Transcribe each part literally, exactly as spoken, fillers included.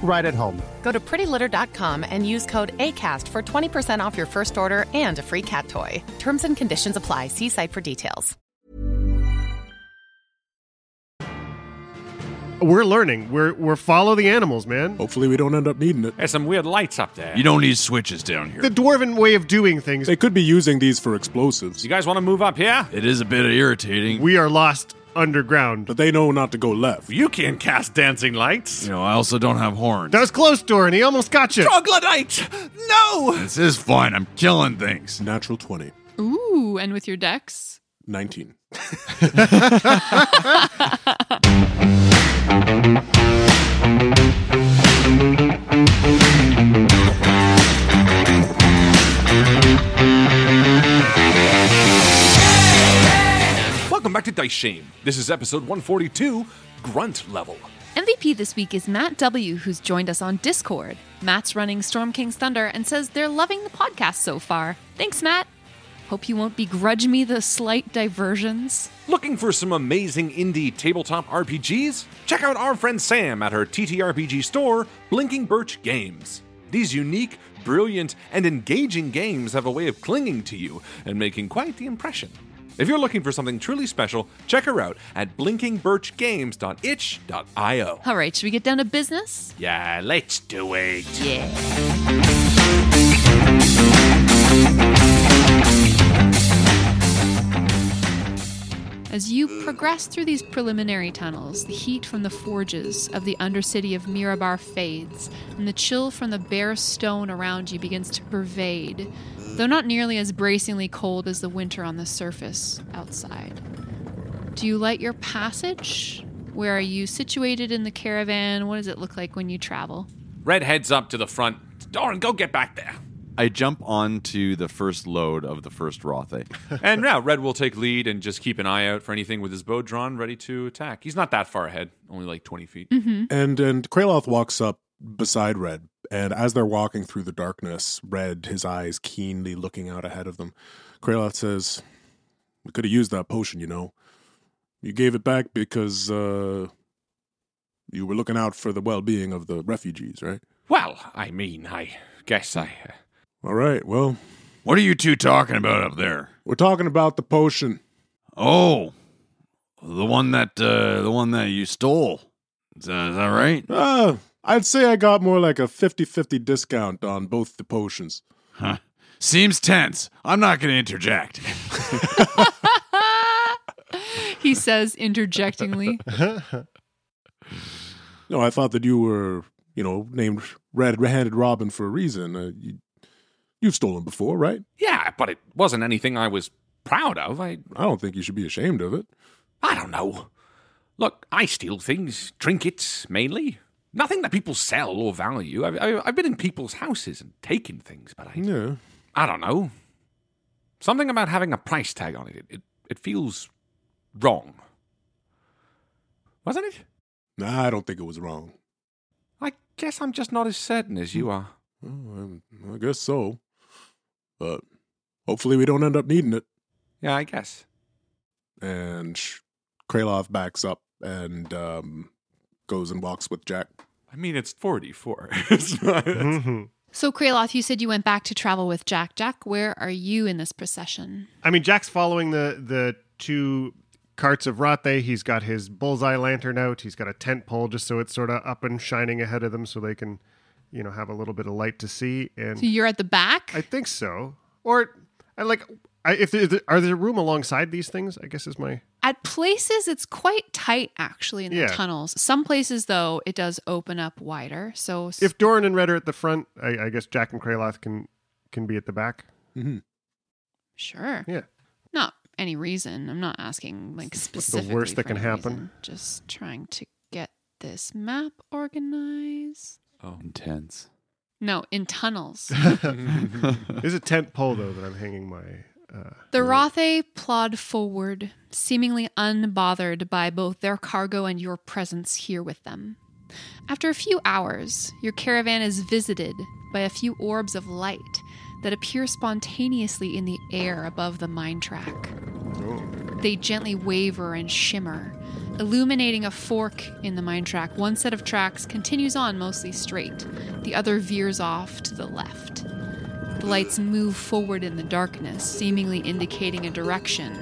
right at home. Go to pretty litter dot com and use code ACAST for twenty percent off your first order and a free cat toy. Terms and conditions apply. See site for details. We're learning. We're we're follow the animals, man. Hopefully we don't end up needing it. There's some weird lights up there. You don't need switches down here. The dwarven way of doing things. They could be using these for explosives. You guys want to move up here? It is a bit irritating. We are lost underground. But they know not to go left. You can't cast dancing lights. You know, I also don't have horns. That was close, Doran. He almost got you. Troglodyte! No! This is fun. I'm killing things. Natural twenty. Ooh, and with your dex? nineteen. Welcome back to Dice Shame. This is episode one forty-two, Grunt Level. M V P this week is Matt W., who's joined us on Discord. Matt's running Storm King's Thunder and says they're loving the podcast so far. Thanks, Matt. Hope you won't begrudge me the slight diversions. Looking for some amazing indie tabletop R P Gs? Check out our friend Sam at her T T R P G store, Blinking Birch Games. These unique, brilliant, and engaging games have a way of clinging to you and making quite the impression. If you're looking for something truly special, check her out at blinking birch games dot itch dot io. All right, should we get down to business? Yeah, let's do it. Yeah. As you progress through these preliminary tunnels, the heat from the forges of the undercity of Mirabar fades, and the chill from the bare stone around you begins to pervade, though not nearly as bracingly cold as the winter on the surface outside. Do you light your passage? Where are you situated in the caravan? What does it look like when you travel? Red heads up to the front. Doran, go get back there. I jump onto the first load of the first Rothé. And now Red will take lead and just keep an eye out for anything with his bow drawn, ready to attack. He's not that far ahead, only like twenty feet. Mm-hmm. And and Kraloth walks up beside Red, and as they're walking through the darkness, Red, his eyes keenly looking out ahead of them, Kraloth says, "We could have used that potion, you know. You gave it back because uh, you were looking out for the well-being of the refugees, right?" Well, I mean, I guess I... Uh... All right, well. What are you two talking about up there? We're talking about the potion. Oh, the one that uh, the one that you stole. Is that, is that right? Uh, I'd say I got more like a fifty-fifty discount on both the potions. Huh. Seems tense. I'm not going to interject. He says interjectingly. No, I thought that you were, you know, named Red-Handed Robin for a reason. Uh, you, you've stolen before, right? Yeah, but it wasn't anything I was proud of. I I don't think you should be ashamed of it. I don't know. Look, I steal things, trinkets mainly. Nothing that people sell or value. I've, I've been in people's houses and taken things, but I, yeah. I don't know. Something about having a price tag on it. It, it feels wrong. Wasn't it? Nah, I don't think it was wrong. I guess I'm just not as certain as you are. Well, I guess so. But hopefully we don't end up needing it. Yeah, I guess. And Kralov backs up and um, goes and walks with Jack. I mean, it's forty-four. It's not, it's... Mm-hmm. So Kralov, you said you went back to travel with Jack. Jack, where are you in this procession? I mean, Jack's following the, the two carts of Rothé. He's got his bullseye lantern out. He's got a tent pole just so it's sort of up and shining ahead of them so they can, you know, have a little bit of light to see. And so you're at the back? I think so. Or, I like... I, if there, are there room alongside these things? I guess is my... At places, it's quite tight, actually, in the yeah. tunnels. Some places, though, it does open up wider. So if Doran and Red are at the front, I, I guess Jack and Kraloth can can be at the back. Mm-hmm. Sure. Yeah. Not any reason. I'm not asking like specifically. The worst that can happen. Reason. Just trying to get this map organized. Oh, intense. No, in tunnels. There's a tent pole though that I'm hanging my. Uh, the Rothé plod forward, seemingly unbothered by both their cargo and your presence here with them. After a few hours, your caravan is visited by a few orbs of light that appear spontaneously in the air above the mine track. They gently waver and shimmer, illuminating a fork in the mine track. One set of tracks continues on mostly straight. The other veers off to the left. The lights move forward in the darkness, seemingly indicating a direction,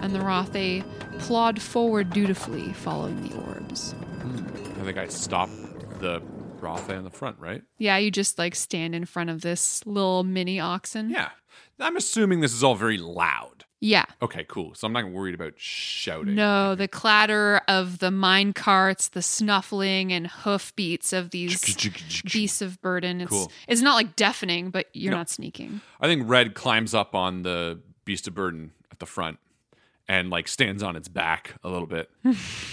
and the Rothé plod forward dutifully, following the orbs. I think I stopped the Rothé in the front, right? Yeah, you just like stand in front of this little mini oxen. Yeah. I'm assuming this is all very loud. Yeah. Okay, cool. So I'm not worried about shouting. No, the clatter of the mine carts, the snuffling and hoof beats of these beasts of burden. It's, cool. It's not like deafening, but you're no. not sneaking. I think Red climbs up on the beast of burden at the front and like stands on its back a little bit.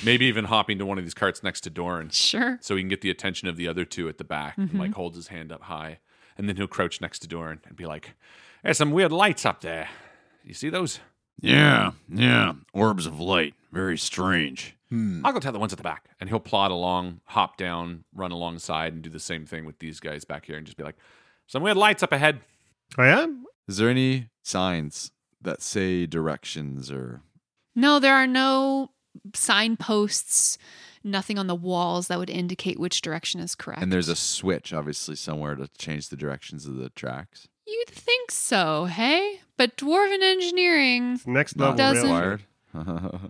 Maybe even hopping to one of these carts next to Doran. Sure. So he can get the attention of the other two at the back mm-hmm. and like holds his hand up high. And then he'll crouch next to Doran and be like, there's some weird lights up there. You see those? Yeah, yeah. Orbs of light. Very strange. Hmm. I'll go tell the ones at the back. And he'll plod along, hop down, run alongside, and do the same thing with these guys back here and just be like, some weird lights up ahead. I am. Is there any signs that say directions or... No, there are no signposts, nothing on the walls that would indicate which direction is correct. And there's a switch, obviously, somewhere to change the directions of the tracks. You'd think so, hey? But dwarven engineering next level doesn't.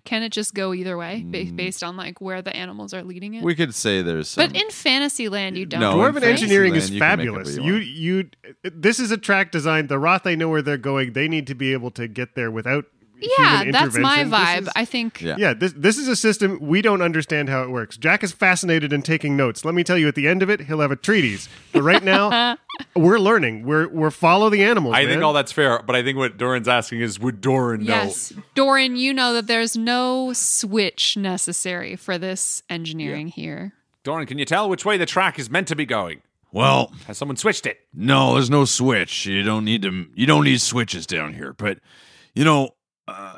Can it just go either way ba- based on like where the animals are leading it? We could say there's some... But in Fantasyland, you don't. No, dwarven engineering is fabulous. You, you, you, this is a track design. The Rothé know where they're going. They need to be able to get there without yeah, human intervention. Yeah, that's my vibe. Is, I think. Yeah, yeah this, this is a system. We don't understand how it works. Jack is fascinated and taking notes. Let me tell you, at the end of it, he'll have a treatise. But right now... We're learning. We're we're follow the animals. I man. think all that's fair, but I think what Doran's asking is, would Doran know? Yes, Doran, you know that there's no switch necessary for this engineering yeah. here. Doran, can you tell which way the track is meant to be going? Well, has someone switched it? No, there's no switch. You don't need to. You don't need switches down here. But you know, uh,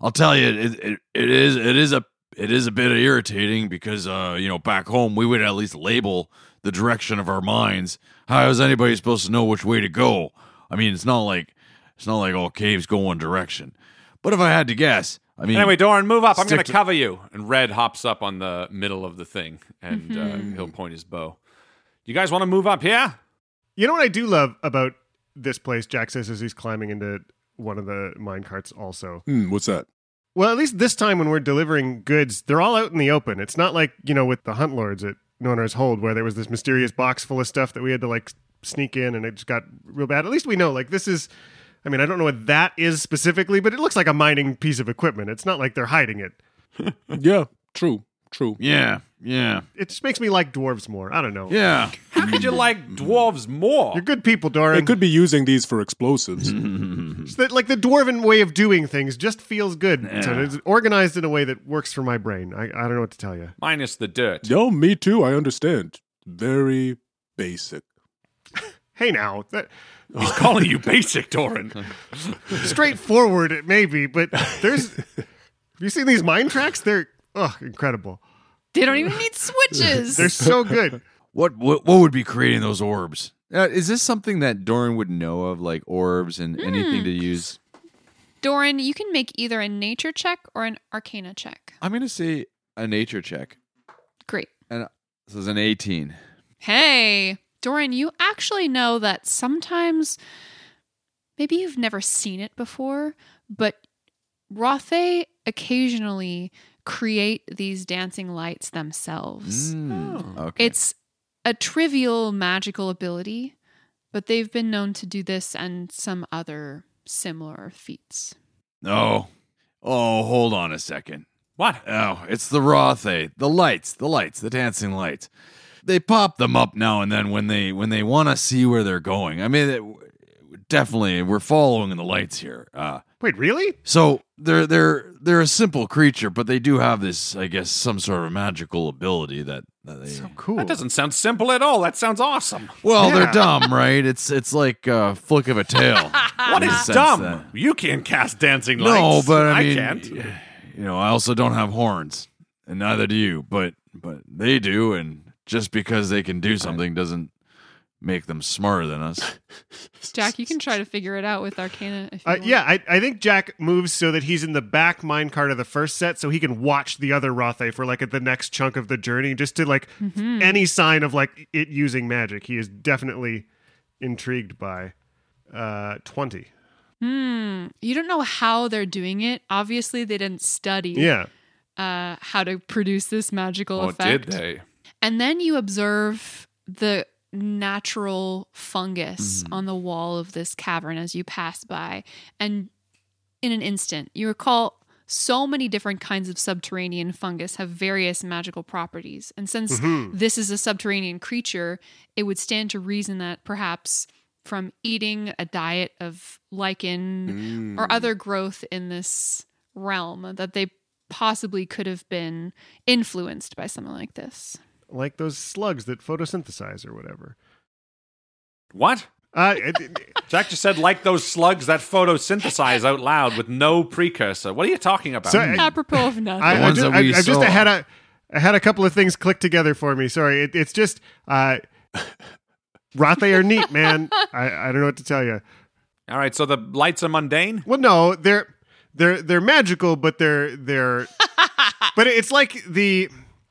I'll tell you, it, it, it is it is a it is a bit irritating because uh, you know back home we would at least label the direction of our minds. How is anybody supposed to know which way to go? I mean, it's not like it's not like all caves go one direction. But if I had to guess, I mean... Anyway, Doran, move up. I'm going to cover you. And Red hops up on the middle of the thing, and mm-hmm. uh, he'll point his bow. You guys want to move up here? You know what I do love about this place, Jack says as he's climbing into one of the mine carts also. Mm, what's that? Well, at least this time when we're delivering goods, they're all out in the open. It's not like, you know, with the hunt lords at Nooner's Hold where there was this mysterious box full of stuff that we had to, like, sneak in and it just got real bad. At least we know, like, this is... I mean, I don't know what that is specifically, but it looks like a mining piece of equipment. It's not like they're hiding it. Yeah, true, true. Yeah, yeah. It just makes me like dwarves more. I don't know. Yeah. How could you like dwarves more? You're good people, Doran. They could be using these for explosives. So that, like, the dwarven way of doing things just feels good. Yeah. So it's organized in a way that works for my brain. I, I don't know what to tell you. Minus the dirt. No, me too. I understand. Very basic. Hey, now. That... He's calling you basic, Doran. Straightforward, it may be, but there's... Have you seen these mine tracks? They're oh, incredible. They don't even need switches. They're so good. What, what what would be creating those orbs? Uh, is this something that Doran would know of, like orbs and mm. anything to use? Doran, you can make either a nature check or an arcana check. I'm going to say a nature check. Great. And this is an eighteen. Hey! Doran, you actually know that sometimes, maybe you've never seen it before, but Rothé occasionally create these dancing lights themselves. Mm, oh. okay. It's a trivial magical ability, but they've been known to do this and some other similar feats. Oh, oh, hold on a second. What? Oh, it's the Rothé, the lights, the lights, the dancing lights. They pop them up now and then when they when they want to see where they're going. I mean, it, definitely we're following the lights here. Uh, Wait, really? So they're they're they're a simple creature, but they do have this, I guess, some sort of magical ability that, that they. So cool. That doesn't sound simple at all. That sounds awesome. Well, yeah. They're dumb, right? It's it's like a flick of a tail. What is dumb? That... You can't cast dancing lights. No, but I, I mean, can't. You know, I also don't have horns, and neither do you. But but they do, and. Just because they can do something doesn't make them smarter than us. Jack, you can try to figure it out with Arcana. If you uh, want. Yeah, I, I think Jack moves so that he's in the back minecart of the first set so he can watch the other Rothé for like at the next chunk of the journey just to like mm-hmm. any sign of like it using magic. He is definitely intrigued by uh, twenty. Hmm. You don't know how they're doing it. Obviously, they didn't study yeah. uh, how to produce this magical oh, effect. Did they? And then you observe the natural fungus mm. on the wall of this cavern as you pass by. And in an instant, you recall so many different kinds of subterranean fungus have various magical properties. And since mm-hmm. this is a subterranean creature, it would stand to reason that perhaps from eating a diet of lichen mm. or other growth in this realm, that they possibly could have been influenced by something like this. Like those slugs that photosynthesize or whatever. What? Uh, Jack just said, like those slugs that photosynthesize out loud with no precursor. What are you talking about? So, I, Apropos of nothing. I, I just, I, I just I had, a, I had a couple of things click together for me. Sorry. It, it's just, uh, Rothé are neat, man. I, I don't know what to tell you. All right. So the lights are mundane? Well, no, they're, they're, they're magical, but they're, they're, but it's like the...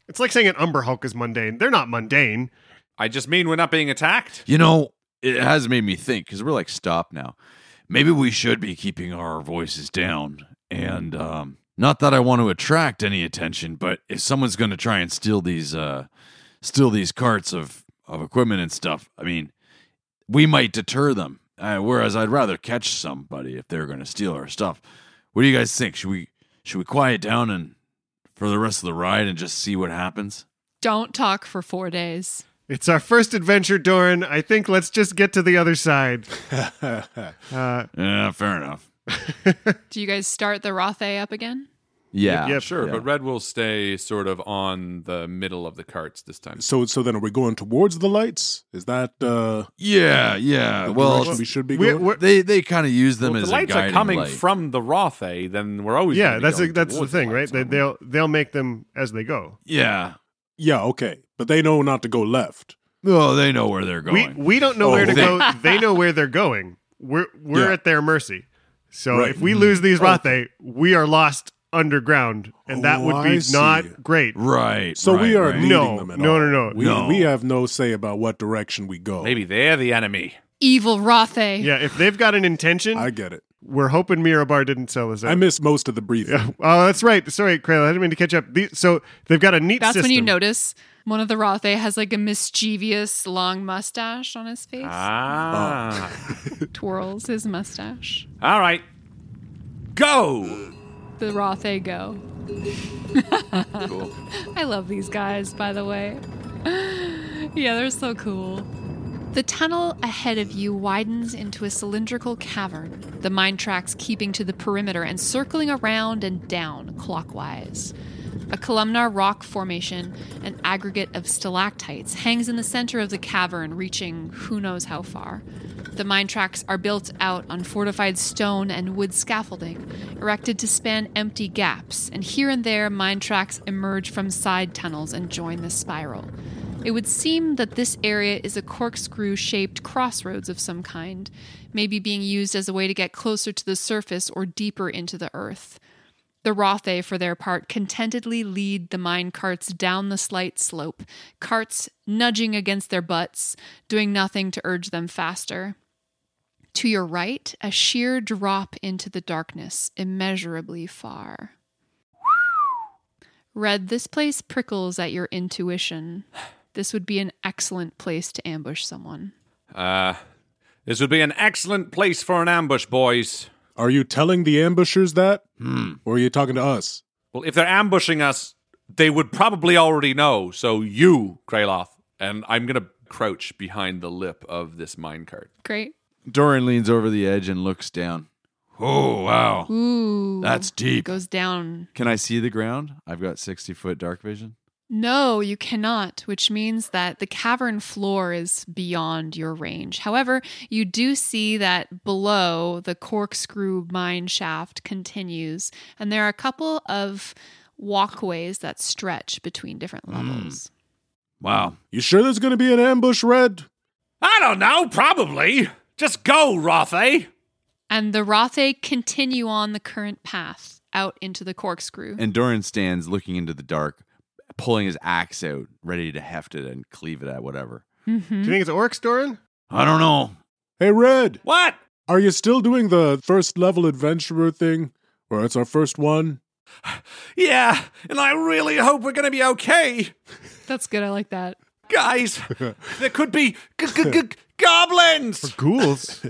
It's like saying an Umber Hulk is mundane. They're not mundane. I just mean we're not being attacked. You know, it has made me think, because we're like, stop now. Maybe we should be keeping our voices down. And um, not that I want to attract any attention, but if someone's going to try and steal these uh, steal these carts of, of equipment and stuff, I mean, we might deter them. Uh, whereas I'd rather catch somebody if they're going to steal our stuff. What do you guys think? Should we should we quiet down and... for the rest of the ride and just see what happens? Don't talk for four days. It's our first adventure, Doran. I think let's just get to the other side. uh, yeah, fair enough. Do you guys start the Rothé up again? Yeah, yeah, sure. Yeah. But Red will stay sort of on the middle of the carts this time. So, so then are we going towards the lights? Is that? Uh, yeah, yeah. Well, we should be. Going? We're, we're, they they kind of use them well, as a guiding light. If the lights are coming light. From the Rothé, then we're always. Yeah, that's going a, that's the thing, the right? They, they'll they'll make them as they go. Yeah, yeah, okay. But they know not to go left. No, oh, they know where they're going. We we don't know oh, where to they, go. They know where they're going. We're we're yeah. at their mercy. So right. if we lose these Rothé, oh. we are lost. Underground, and oh, that would be not great. Right. So right, we are right. leading no, them at no, all. No, no, no. We, no. we have no say about what direction we go. Maybe they're the enemy. evil Rothé. Yeah, if they've got an intention... I get it. We're hoping Mirabar didn't sell us out. I missed most of the briefing. Yeah. Oh, that's right. Sorry, Crayla, I didn't mean to catch up. The, so they've got a neat that's system. That's when you notice one of the Rothé has like a mischievous long mustache on his face. Ah. Oh. Twirls his mustache. All right. Go! The Rothé go. Cool. I love these guys, by the way. Yeah, they're so cool. The tunnel ahead of you widens into a cylindrical cavern, the mine tracks keeping to the perimeter and circling around and down clockwise. A columnar rock formation, an aggregate of stalactites, hangs in the center of the cavern, reaching who knows how far. The mine tracks are built out on fortified stone and wood scaffolding, erected to span empty gaps, and here and there mine tracks emerge from side tunnels and join the spiral. It would seem that this area is a corkscrew-shaped crossroads of some kind, maybe being used as a way to get closer to the surface or deeper into the earth. The Rothé, for their part, contentedly lead the mine carts down the slight slope, carts nudging against their butts, doing nothing to urge them faster. To your right, a sheer drop into the darkness, immeasurably far. Red, this place prickles at your intuition. This would be an excellent place to ambush someone. Uh, this would be an excellent place for an ambush, boys. Are you telling the ambushers that? Hmm. Or are you talking to us? Well, if they're ambushing us, they would probably already know. So you, Kraloth, and I'm going to crouch behind the lip of this minecart. Great. Doran leans over the edge and looks down. Oh, wow. Ooh. That's deep. Goes down. Can I see the ground? I've got sixty-foot dark vision. No, you cannot, which means that the cavern floor is beyond your range. However, you do see that below the corkscrew mine shaft continues, and there are a couple of walkways that stretch between different levels. Mm. Wow. You sure there's going to be an ambush, Red? I don't know, probably. Just go, Rothé. And the Rothé continue on the current path out into the corkscrew. And Doran stands looking into the dark, pulling his axe out, ready to heft it and cleave it at whatever. Mm-hmm. Do you think it's orcs, Doran? I don't know. Hey, Red. What? Are you still doing the first level adventurer thing? Or it's our first one? Yeah, and I really hope we're going to be okay. That's good. I like that. Guys, there could be g- g- g- goblins. Or ghouls.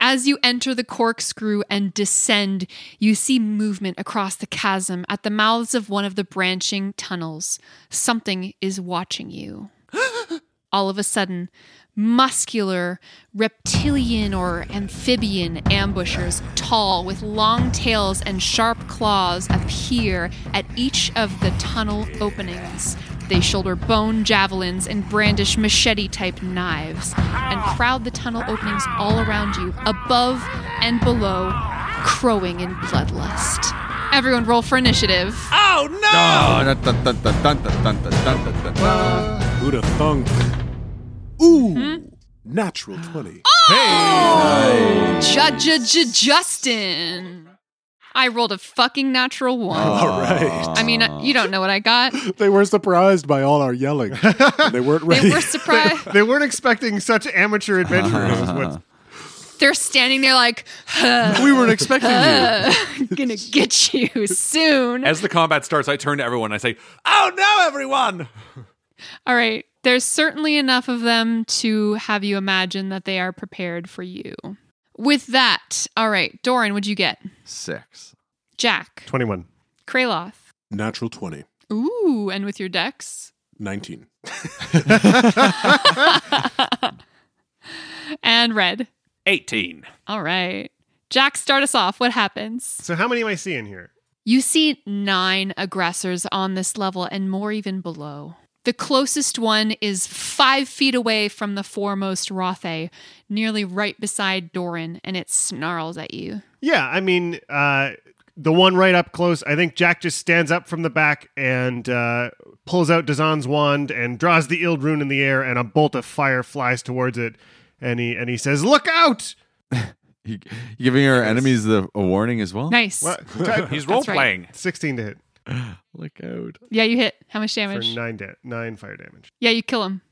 As you enter the corkscrew and descend, you see movement across the chasm at the mouths of one of the branching tunnels. Something is watching you. All of a sudden, muscular, reptilian or amphibian ambushers, tall with long tails and sharp claws, appear at each of the tunnel openings. They shoulder bone javelins and brandish machete-type knives and crowd the tunnel openings all around you, above and below, crowing in bloodlust. Everyone roll for initiative. Oh, no! Who'd have thunk? Ooh, mm-hmm. Natural twenty. Oh! Justin! I rolled a fucking natural one. All right. I mean, you don't know what I got. They were surprised by all our yelling. They weren't ready. They were surprised. They, they weren't expecting such amateur adventurers. Uh-huh. They're standing there like, huh, we weren't expecting huh, you. I'm going to get you soon. As the combat starts, I turn to everyone and I say, oh no, everyone. All right. There's certainly enough of them to have you imagine that they are prepared for you. With that, all right, Doran, what'd you get? Six. Jack? twenty-one. Kraloth? Natural twenty. Ooh, and with your dex? nineteen. And Red? eighteen. All right. Jack, start us off. What happens? So how many am I seeing here? You see nine aggressors on this level and more even below. The closest one is five feet away from the foremost Rothé, nearly right beside Doran, and it snarls at you. Yeah, I mean, uh, the one right up close, I think Jack just stands up from the back and uh, pulls out Dazan's wand and draws the Ild Rune in the air, and a bolt of fire flies towards it, and he and he says, "Look out!" He, giving our enemies the, a warning as well? Nice. Well, he's role-playing. Right. sixteen to hit. Look out. Yeah, you hit. How much damage? For nine, da- nine fire damage. Yeah, you kill him.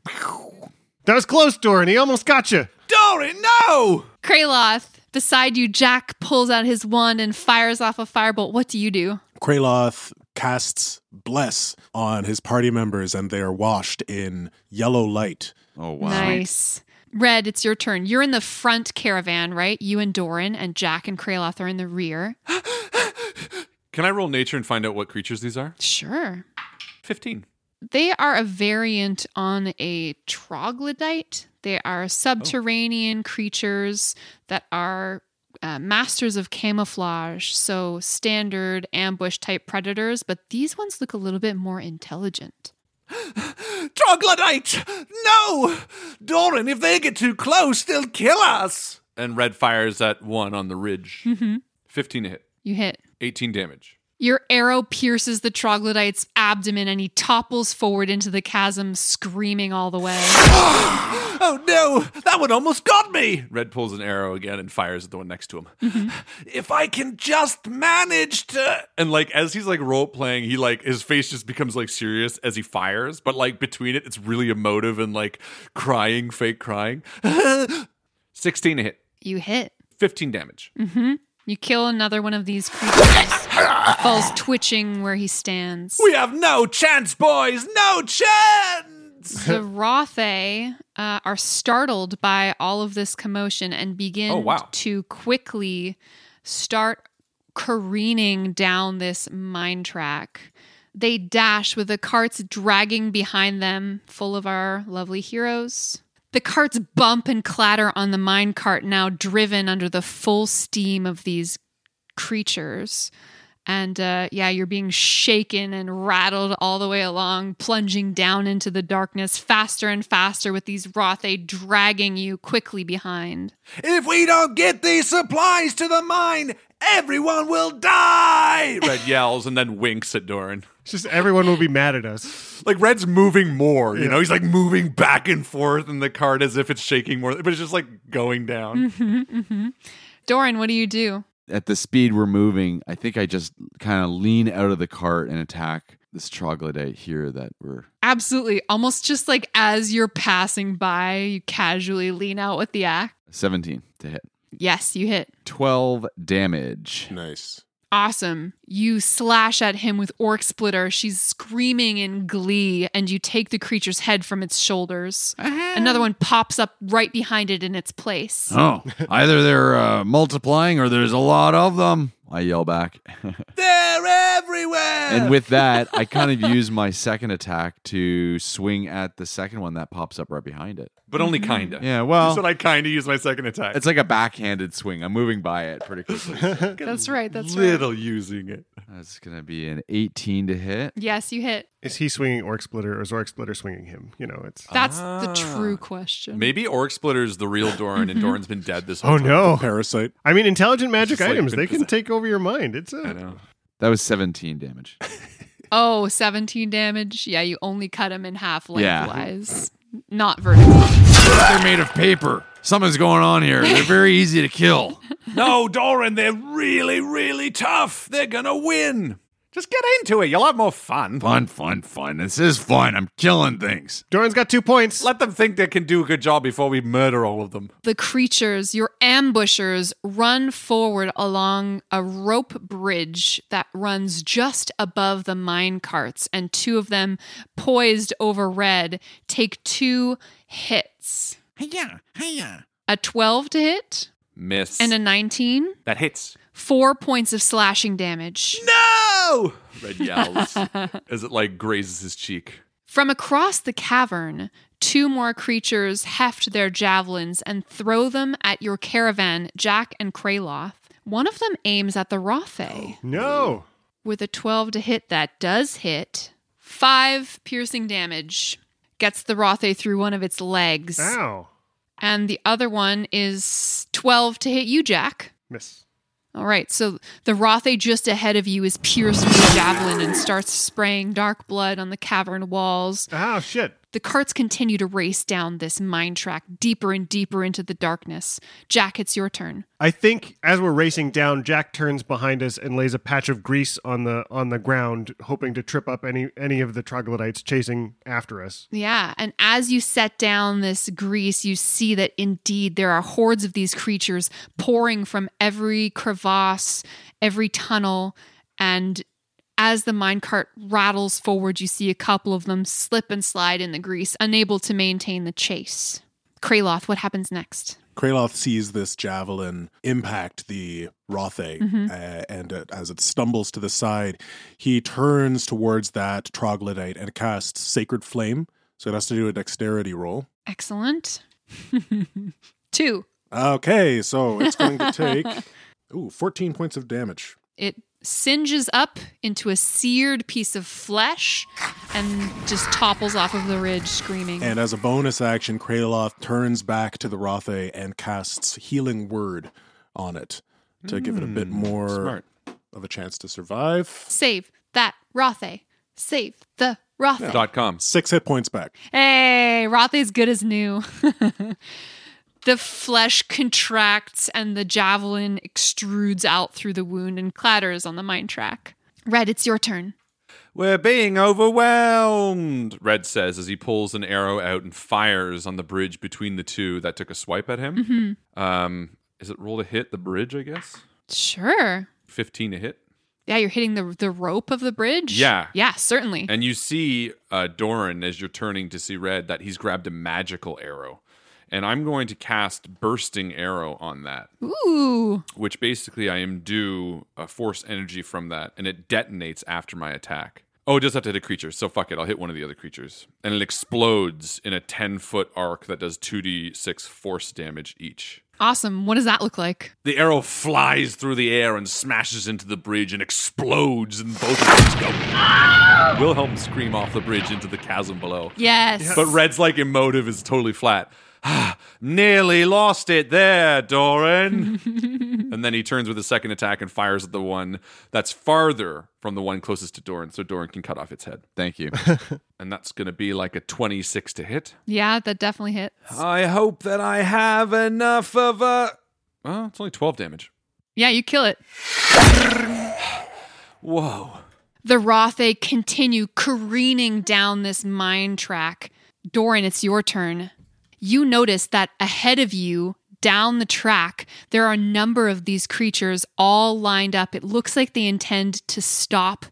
That was close, Doran. He almost got you. Doran, no! Kraloth, beside you, Jack pulls out his wand and fires off a firebolt. What do you do? Kraloth casts Bless on his party members, and they are washed in yellow light. Oh, wow. Nice. Red, it's your turn. You're in the front caravan, right? You and Doran and Jack and Kraloth are in the rear. Can I roll nature and find out what creatures these are? Sure. fifteen. They are a variant on a troglodyte. They are subterranean oh. creatures that are uh, masters of camouflage, so standard ambush-type predators, but these ones look a little bit more intelligent. Troglodyte! No! Doran, if they get too close, they'll kill us! And Red fires at one on the ridge. Mm-hmm. fifteen to hit. You hit. eighteen damage. Your arrow pierces the troglodyte's abdomen and he topples forward into the chasm, screaming all the way. Oh, oh no! That one almost got me! Red pulls an arrow again and fires at the one next to him. Mm-hmm. If I can just manage to... And like, as he's like role-playing, he like, his face just becomes like serious as he fires, but like between it, it's really emotive and like crying, fake crying. sixteen to hit. You hit. fifteen damage. Mm-hmm. You kill another one of these creatures. Falls twitching where he stands. We have no chance, boys! No chance! The Rothé uh, are startled by all of this commotion and begin oh, wow. to quickly start careening down this mine track. They dash with the carts dragging behind them, full of our lovely heroes. The carts bump and clatter on the mine cart, now driven under the full steam of these creatures. And uh, yeah, you're being shaken and rattled all the way along, plunging down into the darkness faster and faster with these Rothé dragging you quickly behind. If we don't get these supplies to the mine, everyone will die! Red yells and then winks at Doran. It's just everyone will be mad at us. Like, Red's moving more, you yeah. know? He's, like, moving back and forth in the cart as if it's shaking more. But it's just, like, going down. Mm-hmm, mm-hmm. Doran, what do you do? At the speed we're moving, I think I just kind of lean out of the cart and attack this troglodyte here that we're... Absolutely. Almost just, like, as you're passing by, you casually lean out with the axe. seventeen to hit. Yes, you hit. twelve damage. Nice. Awesome. You slash at him with Orc Splitter. She's screaming in glee, and you take the creature's head from its shoulders. Uh-huh. Another one pops up right behind it in its place. Oh, either they're uh, multiplying or there's a lot of them. I yell back. They're everywhere! And with that, I kind of use my second attack to swing at the second one that pops up right behind it. But only kinda. Yeah, well. That's what I kinda use my second attack. It's like a backhanded swing. I'm moving by it pretty quickly. So. That's right, that's little right. Little using it. That's going to be an eighteen to hit. Yes, you hit. Is he swinging Orc Splitter or is Orc Splitter swinging him? You know, it's... That's ah. the true question. Maybe Orc Splitter is the real Doran and Doran's been dead this whole oh, time. Oh no. Parasite. I mean, intelligent magic items, like they can possessed. Take over your mind. It's a... I know. That was seventeen damage. Oh, seventeen damage? Yeah, you only cut him in half lengthwise. Yeah. Not vertically. They're made of paper. Something's going on here. They're very easy to kill. No, Doran, they're really, really tough. They're going to win. Just get into it. You'll have more fun. Fun, fun, fun. This is fun. I'm killing things. Doran's got two points. Let them think they can do a good job before we murder all of them. The creatures, your ambushers, run forward along a rope bridge that runs just above the mine carts, and two of them, poised over Red, take two hits. Hiya, hiya. A twelve to hit. Miss. And a nineteen. That hits. Four points of slashing damage. No! Red yells as it, like, grazes his cheek. From across the cavern, two more creatures heft their javelins and throw them at your caravan, Jack and Kraloth. One of them aims at the Rothé. No! With a twelve to hit, that does hit. Five piercing damage. Gets the Rothé through one of its legs. Ow. And the other one is twelve to hit you, Jack. Miss. All right, so the Rothé just ahead of you is pierced with a javelin and starts spraying dark blood on the cavern walls. Oh, shit. The carts continue to race down this mine track deeper and deeper into the darkness. Jack, it's your turn. I think as we're racing down, Jack turns behind us and lays a patch of grease on the on the ground, hoping to trip up any, any of the troglodytes chasing after us. Yeah, and as you set down this grease, you see that indeed there are hordes of these creatures pouring from every crevasse, every tunnel, and as the minecart rattles forward, you see a couple of them slip and slide in the grease, unable to maintain the chase. Kraloth, what happens next? Kraloth sees this javelin impact the Rothé, mm-hmm. uh, and uh, as it stumbles to the side, he turns towards that troglodyte and casts Sacred Flame. So it has to do a dexterity roll. Excellent. Two. Okay, so it's going to take ooh, fourteen points of damage. It singes up into a seared piece of flesh and just topples off of the ridge screaming. And as a bonus action, Kraloth turns back to the Rothé and casts Healing Word on it to mm. give it a bit more Smart. of a chance to survive. Save that Rothé. Save the Rothé. Yeah. Dot com. Six hit points back. Hey, Rothé's good as new. The flesh contracts and the javelin extrudes out through the wound and clatters on the mine track. Red, it's your turn. We're being overwhelmed, Red says as he pulls an arrow out and fires on the bridge between the two that took a swipe at him. Mm-hmm. Um, is it roll to hit the bridge, I guess? Sure. fifteen to hit. Yeah, you're hitting the the rope of the bridge? Yeah. Yeah, certainly. And you see uh, Doran, as you're turning to see Red, that he's grabbed a magical arrow. And I'm going to cast Bursting Arrow on that. Ooh. Which basically I imbue a force energy from that, and it detonates after my attack. Oh, it does have to hit a creature, so fuck it. I'll hit one of the other creatures. And it explodes in a ten-foot arc that does two d six force damage each. Awesome. What does that look like? The arrow flies through the air and smashes into the bridge and explodes, and both of us go. Ah! Wilhelm scream off the bridge into the chasm below. Yes. But Red's, like, emotive is totally flat. Nearly lost it there, Doran. And then he turns with a second attack and fires at the one that's farther from the one closest to Doran, so Doran can cut off its head. Thank you. And that's going to be like a twenty-six to hit. Yeah, that definitely hits. I hope that I have enough of a... Well, it's only twelve damage. Yeah, you kill it. Whoa. The Rothé continue careening down this mine track. Doran, it's your turn. You notice that ahead of you, down the track, there are a number of these creatures all lined up. It looks like they intend to stop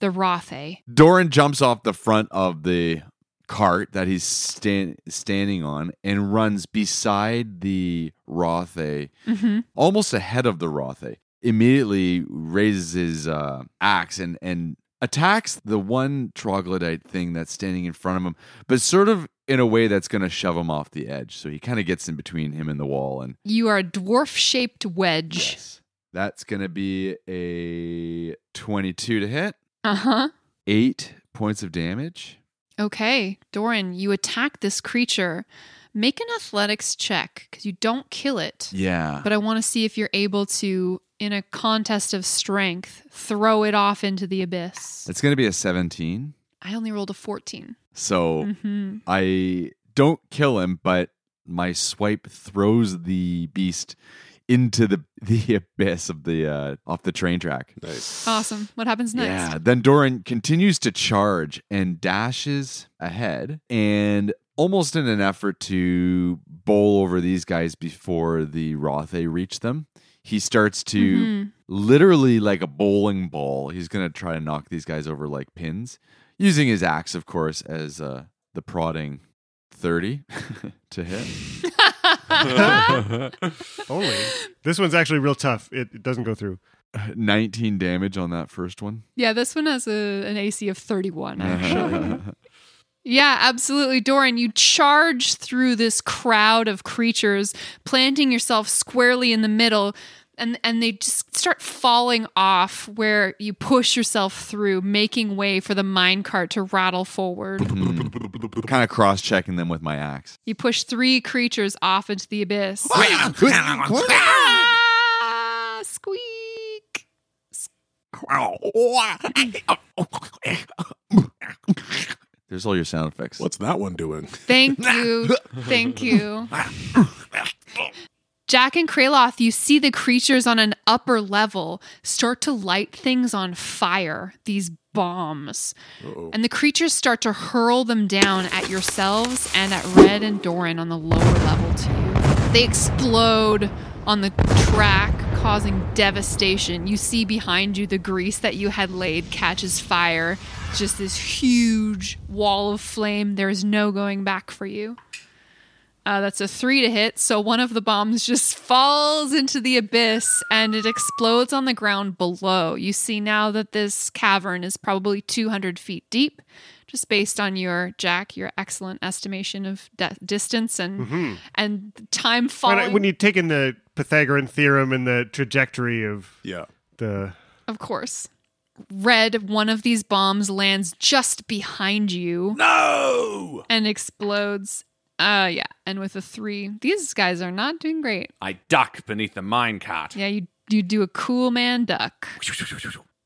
the Rothé. Doran jumps off the front of the cart that he's stand- standing on and runs beside the Rothé, mm-hmm. almost ahead of the Rothé. Immediately raises his uh, axe and, and attacks the one troglodyte thing that's standing in front of him, but sort of in a way that's going to shove him off the edge. So he kind of gets in between him and the wall. And you are a dwarf-shaped wedge. Yes. That's going to be a twenty-two to hit. Uh-huh. Eight points of damage. Okay. Doran, you attack this creature. Make an athletics check, because you don't kill it. Yeah. But I want to see if you're able to, in a contest of strength, throw it off into the abyss. It's going to be a seventeen. I only rolled a fourteen. So mm-hmm. I don't kill him, but my swipe throws the beast into the the abyss of the uh, off the train track. Nice. Awesome. What happens next? Yeah. Then Doran continues to charge and dashes ahead, and almost in an effort to bowl over these guys before the Rothé reach them, he starts to mm-hmm. literally like a bowling ball. He's going to try to knock these guys over like pins. Using his axe, of course, as uh, the prodding thirty to hit. Holy. This one's actually real tough. It, it doesn't go through. nineteen damage on that first one. Yeah, this one has a, an A C of thirty-one, actually. Yeah, absolutely. Doran, you charge through this crowd of creatures, planting yourself squarely in the middle. And and they just start falling off where you push yourself through, making way for the minecart to rattle forward. Mm. Kind of cross-checking them with my axe. You push three creatures off into the abyss. Ah, squeak. There's all your sound effects. What's that one doing? Thank you. Thank you. Jack and Kraloth, you see the creatures on an upper level start to light things on fire, these bombs. Uh-oh. And the creatures start to hurl them down at yourselves and at Red and Doran on the lower level too. They explode on the track, causing devastation. You see behind you the grease that you had laid catches fire. Just this huge wall of flame. There is no going back for you. Uh, that's a three to hit, so one of the bombs just falls into the abyss and it explodes on the ground below. You see now that this cavern is probably two hundred feet deep, just based on your, Jack, your excellent estimation of de- distance and mm-hmm. and time falling. When, I, when you take in the Pythagorean theorem and the trajectory of yeah. the... Of course. Red, one of these bombs lands just behind you. No! And explodes... Uh, yeah, and with a three, these guys are not doing great. I duck beneath the minecart. Yeah, you you do a cool man duck.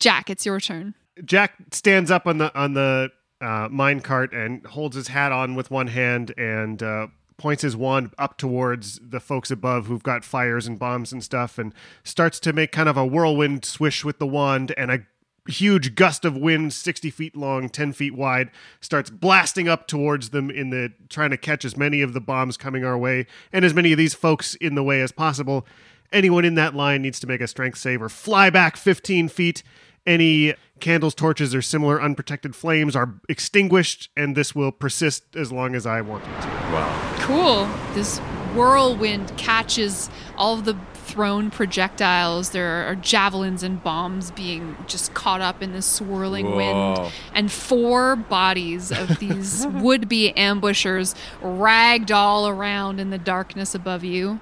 Jack, it's your turn. Jack stands up on the on the uh, minecart and holds his hat on with one hand and uh, points his wand up towards the folks above who've got fires and bombs and stuff, and starts to make kind of a whirlwind swish with the wand, and a huge gust of wind, sixty feet long, ten feet wide, starts blasting up towards them in the trying to catch as many of the bombs coming our way and as many of these folks in the way as possible. Anyone in that line needs to make a strength save or fly back fifteen feet. Any candles, torches, or similar unprotected flames are extinguished, and this will persist as long as I want it to. Wow. Cool. This whirlwind catches all of the thrown projectiles. There are javelins and bombs being just caught up in this swirling Whoa. wind, and four bodies of these would-be ambushers ragged all around in the darkness above you.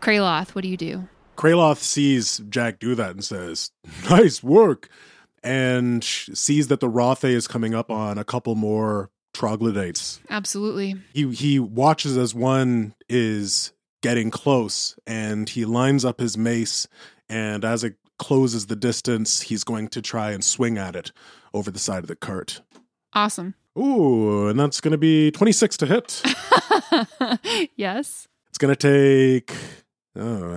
Kraloth, what do you do? Kraloth sees Jack do that and says, "Nice work," and sees that the Rothé is coming up on a couple more troglodytes. Absolutely. He he watches as one is getting close, and he lines up his mace, and as it closes the distance, he's going to try and swing at it over the side of the cart. Awesome. Ooh, and that's going to be twenty-six to hit. Yes. It's going to take oh,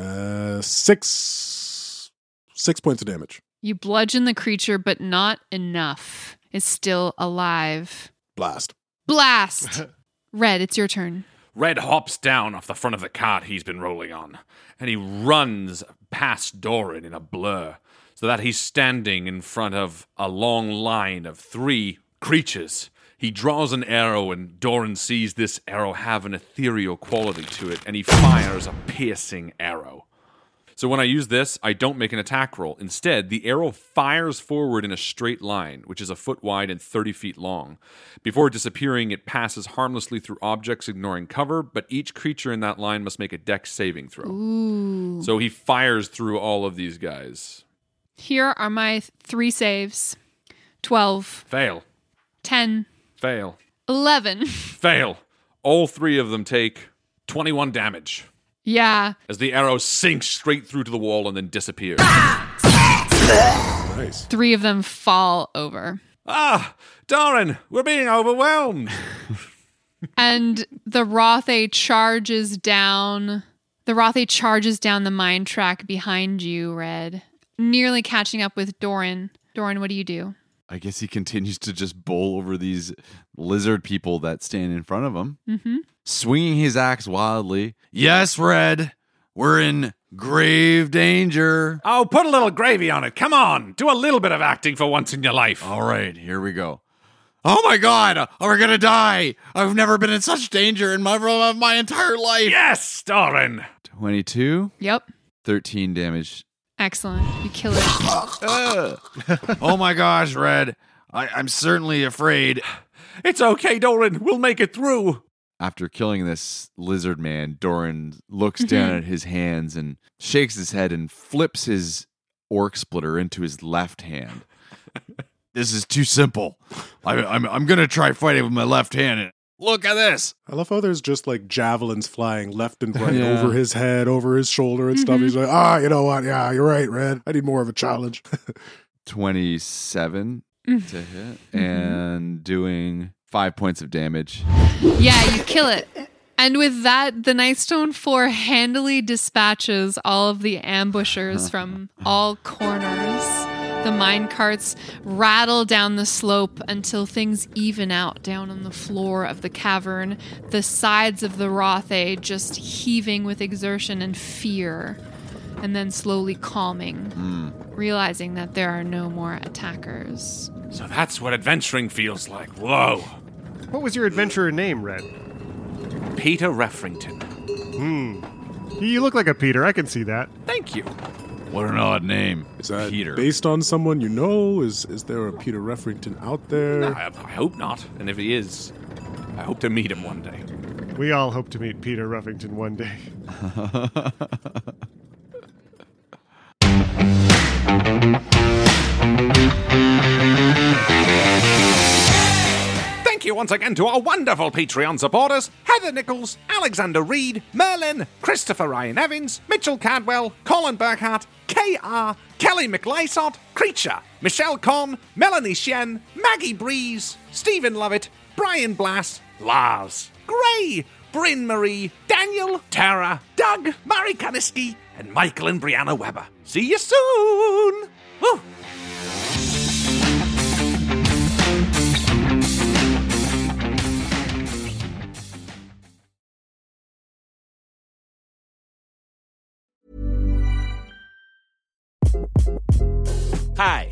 uh, six, six points of damage. You bludgeon the creature, but not enough. It's still alive. Blast. Blast. Red, it's your turn. Red hops down off the front of the cart he's been rolling on, and he runs past Doran in a blur, so that he's standing in front of a long line of three creatures. He draws an arrow, and Doran sees this arrow have an ethereal quality to it, and he fires a piercing arrow. So when I use this, I don't make an attack roll. Instead, the arrow fires forward in a straight line, which is a foot wide and thirty feet long. Before disappearing, it passes harmlessly through objects, ignoring cover, but each creature in that line must make a dex saving throw. Ooh. So he fires through all of these guys. Here are my three saves. twelve. Fail. ten. Fail. eleven. Fail. All three of them take twenty-one damage. Yeah. As the arrow sinks straight through to the wall and then disappears. Ah! Nice. Three of them fall over. Ah, Doran, we're being overwhelmed. And the Rothé charges down. The Rothé charges down the mine track behind you, Red, nearly catching up with Doran. Doran, what do you do? I guess he continues to just bowl over these lizard people that stand in front of him. Mm-hmm. Swinging his axe wildly. Yes, Red, we're in grave danger. Oh, put a little gravy on it. Come on, do a little bit of acting for once in your life. All right, here we go. Oh my God, we're going to die. I've never been in such danger in my, my entire life. Yes, Doran. twenty-two. Yep. thirteen damage. Excellent. You kill it. uh, oh my gosh, Red. I, I'm certainly afraid. It's okay, Doran. We'll make it through. After killing this lizard man, Doran looks mm-hmm. down at his hands and shakes his head and flips his orc splitter into his left hand. This is too simple. I, I'm, I'm going to try fighting with my left hand. Look at this. I love how there's just like javelins flying left and right yeah. over his head, over his shoulder and mm-hmm. stuff. He's like, ah, you know what? Yeah, you're right, Red. I need more of a challenge. twenty-seven to hit mm-hmm. and doing five points of damage. Yeah, you kill it. And with that, the Nightstone four handily dispatches all of the ambushers from all corners. The minecarts rattle down the slope until things even out down on the floor of the cavern, the sides of the Rothé just heaving with exertion and fear, and then slowly calming, mm. realizing that there are no more attackers. So that's what adventuring feels like. Whoa. What was your adventurer name, Red? Peter Reffrington. Hmm. You look like a Peter. I can see that. Thank you. What an odd name. Is that Peter. Based on someone you know? Is is there a Peter Reffrington out there? No, I, I hope not. And if he is, I hope to meet him one day. We all hope to meet Peter Reffrington one day. Thank you once again to our wonderful Patreon supporters, Heather Nichols, Alexander Reed, Merlin, Christopher Ryan Evans, Mitchell Cadwell, Colin Burkhardt, K R, Kelly McLysot, Creature, Michelle Conn, Melanie Shen, Maggie Breeze, Stephen Lovett, Brian Blast, Lars, Gray, Bryn Marie, Daniel, Tara, Doug, Mari Kaniski, and Michael and Brianna Weber. See you soon! Woo! Hi,